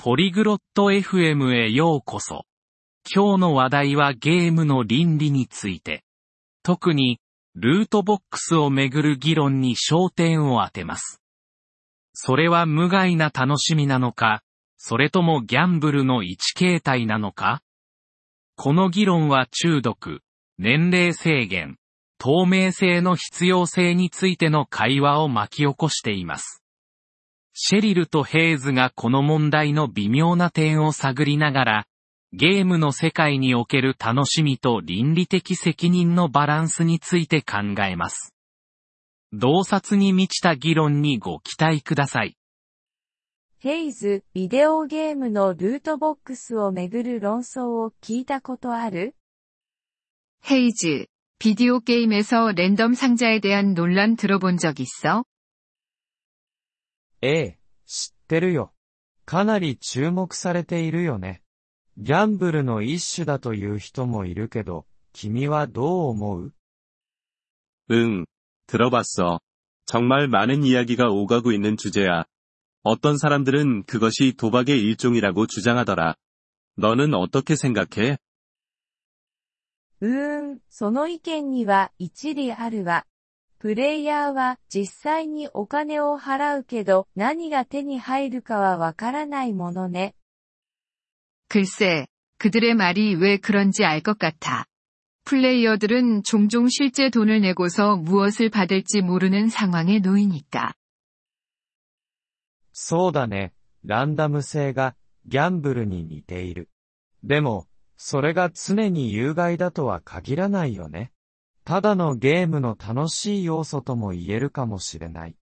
ポリグロット FM へようこそ。今日の話題はゲームの倫理について、特にルートボックスをめぐる議論に焦点を当てます。それは無害な楽しみなのか、それともギャンブルの一形態なのか？この議論は中毒、年齢制限、透明性の必要性についての会話を巻き起こしています。シェリルとヘイズがこの問題の微妙な点を探りながら、ゲームの世界における楽しみと倫理的責任のバランスについて考えます。洞察に満ちた議論にご期待ください。ヘイズ、ビデオゲームのルートボックスをめぐる論争を聞いたことある？ヘイズ, 비디오 게임에서 랜덤 상자에 대한 논란 들어본 적 있어? 知ってるよ。 かなり注目されているよね。ギャンブルの一種だという人もいるけど、君はどう思う？ 응, 들어봤어. 정말 많은 이야기가 오가고 있는 주제야. 어떤 사람들은 그것이 도박의 일종이라고 주장하더라. 너는 어떻게 생각해? その意見には一理あるわ。プレイヤーは実際にお金を払うけど何が手に入るかはわからないものね。글쎄、그들의 말이 왜 그런지 알 것 같아。 플레이어들은 종종 실제 돈을 내고서 무엇을 받을지 모르는 상황에 놓이니까。 そうだね。ランダム性がギャンブルに似ている。でも、それが常に有害だとは限らないよね。ただのゲームの楽しい要素とも言えるかもしれない。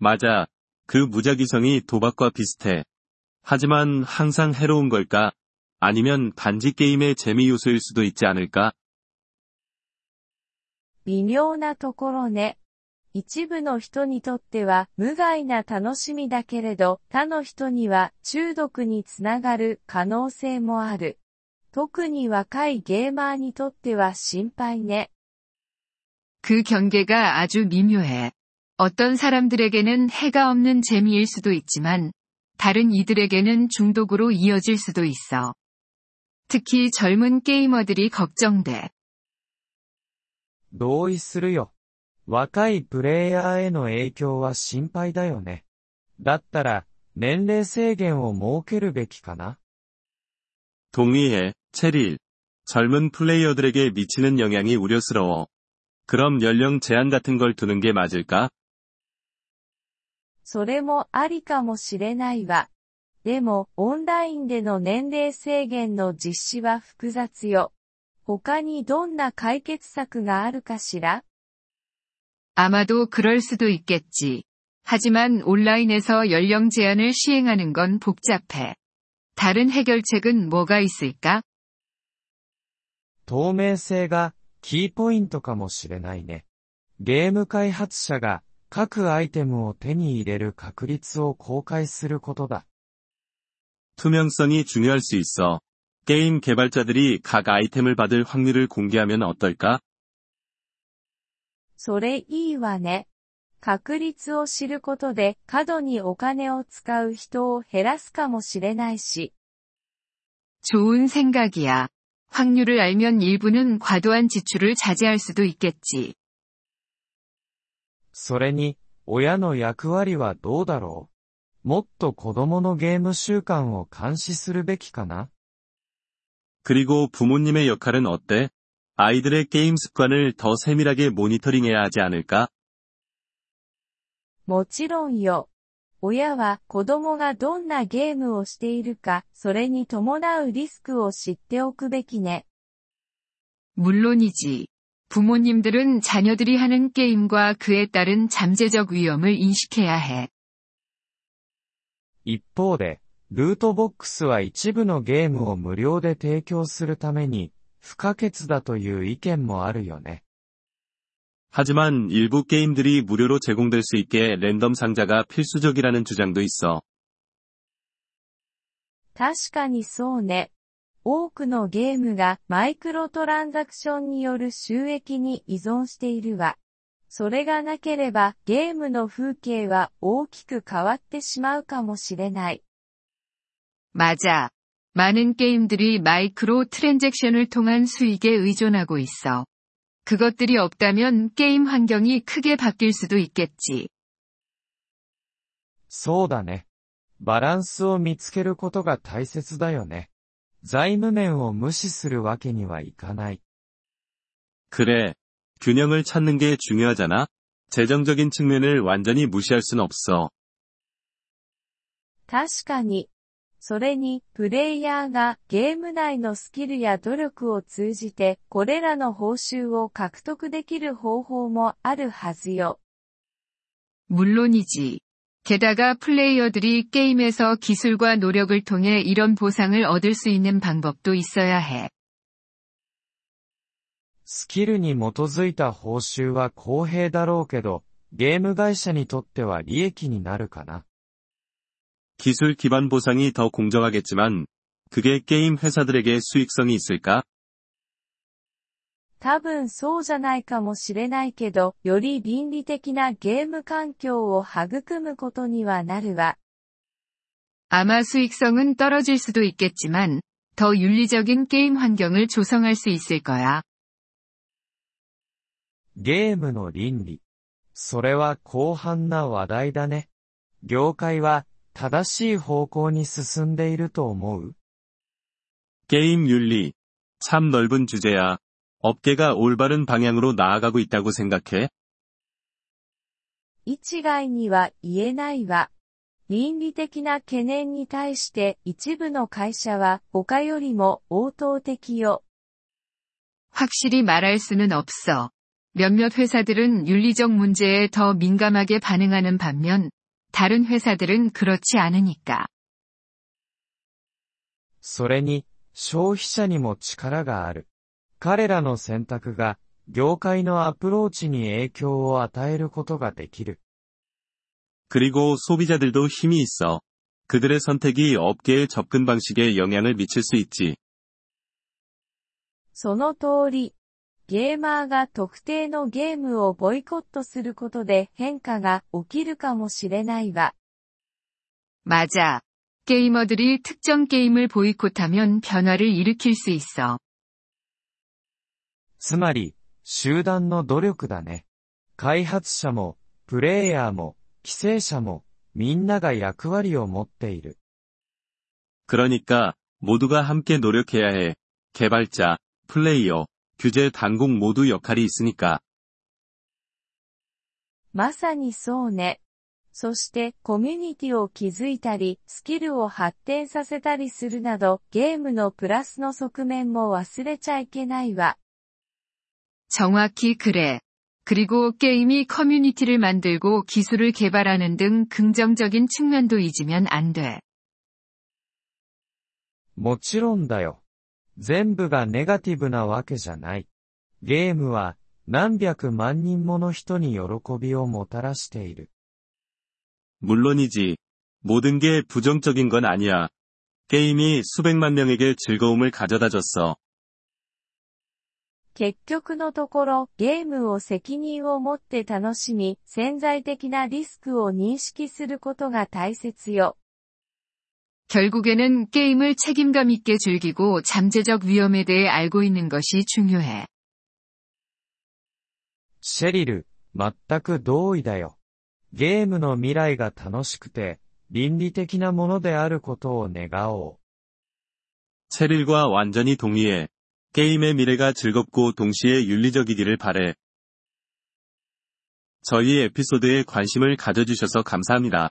맞아。그 무작위성이 도박과 비슷해。하지만 항상 해로운 걸까? 아니면 단지 게임의 재미 요소일 수도 있지 않을까?微妙なところね。一部の人にとっては無害な楽しみだけれど、他の人には中毒につながる可能性もある。特に若いゲーマーにとっては心配ね。그경계가아주미묘해。어떤사람들에게는해가없는재미일수도있지만、다른이들에게는중독으로이어질수도있어。특히젊은게이머들이걱정돼。同意するよ。若いプレイヤーへの影響は心配だよね。だったら、年齢制限を設けるべきかな？동의해, 체릴. 젊은 플레이어들에게 미치는 영향이 우려스러워. 그럼 연령 제한 같은 걸 두는 게 맞을까? それもありかもしれないわ。でも、オンラインでの年齢制限の実施は複雑よ。他にどんな解決策があるかしら？아마도 그럴 수도 있겠지. 하지만 온라인에서 연령 제한을 시행하는 건 복잡해. 다른 해결책은 뭐가 있을까? 透明性がキーポイントかもしれないね。ゲーム開発者が各アイテムを手に入れる確率を公開することだ。투명성이 중요할 수 있어. 게임 개발자들이 각 아이템을 받을 확률을 공개하면 어떨까?それいいわね。確率を知ることで過度にお金を使う人を減らすかもしれないし。좋은 생각이야。확률을 알면 일부는 과도한 지출을 자제할 수도 있겠지。それに、親の役割はどうだろう？もっと子供のゲーム習慣を監視するべきかな？그리고 부모님의 역할은 어때？아이들의 게임 습관을 더 세밀하게 모니터링해야 하지 않을까? もちろんよ。親は子供がどんなゲームをしているか、それに伴うリスクを知っておくべきね。물론이지。부모님들은 자녀들이 하는 게임과 그에 따른 잠재적 위험을 인식해야 해。一方で、ルートボックスは一部のゲームを無料で提供するために、不可欠だという意見もあるよね。하지만 일부 게임들이 무료로 제공될 수 있게 랜덤 상자가 필수적이라는 주장도 있어。確かにそうね。多くのゲームがマイクロトランザクションによる収益に依存しているわ。それがなければゲームの風景は大きく変わってしまうかもしれない。 맞아. 많은 게임들이 마이크로 트랜잭션을 통한 수익에 의존하고 있어. 그것들이 없다면 게임 환경이 크게 바뀔 수도 있겠지. そうだね。バランスを見つけることが大切だよね。財務面を無視するわけにはいかない。 그래. 균형을 찾는 게 중요하잖아. 재정적인 측면을 완전히 무시할 순 없어. 確かに、それにプレイヤーがゲーム内のスキルや努力を通じてこれらの報酬を獲得できる方法もあるはずよ。 물론이지. 게다가 플레이어들이 게임에서 기술과 노력을 통해 이런 보상을 얻을 수 있는 방법도 있어야 해. スキルに基づいた報酬は公平だろうけど、ゲーム会社にとっては利益になるかな。 기술 기반 보상이 더 공정하겠지만, 그게 게임 회사들에게 수익성이 있을까? 多分そうじゃないかもしれないけど、より倫理的なゲーム環境を育むことにはなるわ。 아마 수익성은 떨어질 수도 있겠지만, 더 윤리적인 게임 환경을 조성할 수 있을 거야. ゲームの倫理。それは広範な話題だね。業界は 正しい方向に進んでいると思う? 게임 윤리. 참 넓은 주제야. 업계가 올바른 방향으로 나아가고 있다고 생각해? 一概には言えないわ。倫理的な懸念に対して一部の会社は他よりも応答的よ。 확실히 말할 수는 없어. 몇몇 회사들은 윤리적 문제에 더 민감하게 반응하는 반면, 다른 회사들은 그렇지 않으니까. それに消費者にも力がある。彼らの選択が業界のアプローチに影響を与えることができる。 그리고 소비자들도 힘이 있어. 그들의 선택이 업계의 접근 방식에 영향을 미칠 수 있지. その通り。 ゲーマーが特定のゲームをボイコットすることで変化が起きるかもしれないわ。 맞아. 게이머들이 특정 게임을 보이콧하면 변화를 일으킬 수 있어. つまり、集団の努力だね。開発者も、プレイヤーも、規制者も、みんなが役割を持っている。 그러니까, 모두가 함께 노력해야 해. 개발자, 플레이어, 규제 당국 모두 역할이 있으니까. まさにそうね。そしてコミュニティを築いたり、スキルを発展させたりするなど、ゲームのプラスの側面も忘れちゃいけないわ。 정확히 그래. 그리고 게임이 커뮤니티를 만들고 기술을 개발하는 등 긍정적인 측면도 잊으면 안 돼. もちろんだよ。 全部がネガティブなわけじゃない。ゲームは何百万人もの人に喜びをもたらしている。 물론이지. 모든 게 부정적인 건 아니야. 게임이 수백만 명에게 즐거움을 가져다 줬어. 結局のところ、ゲームを責任を持って楽しみ、潜在的なリスクを認識することが大切よ。 결국에는 게임을 책임감 있게 즐기고 잠재적 위험에 대해 알고 있는 것이 중요해. 체릴, 全く同意だよ。ゲームの未来が楽しくて倫理的なものであることを願おう。 체릴과 완전히 동의해. 게임의 미래가 즐겁고 동시에 윤리적이기를 바래. 저희 에피소드에 관심을 가져주셔서 감사합니다.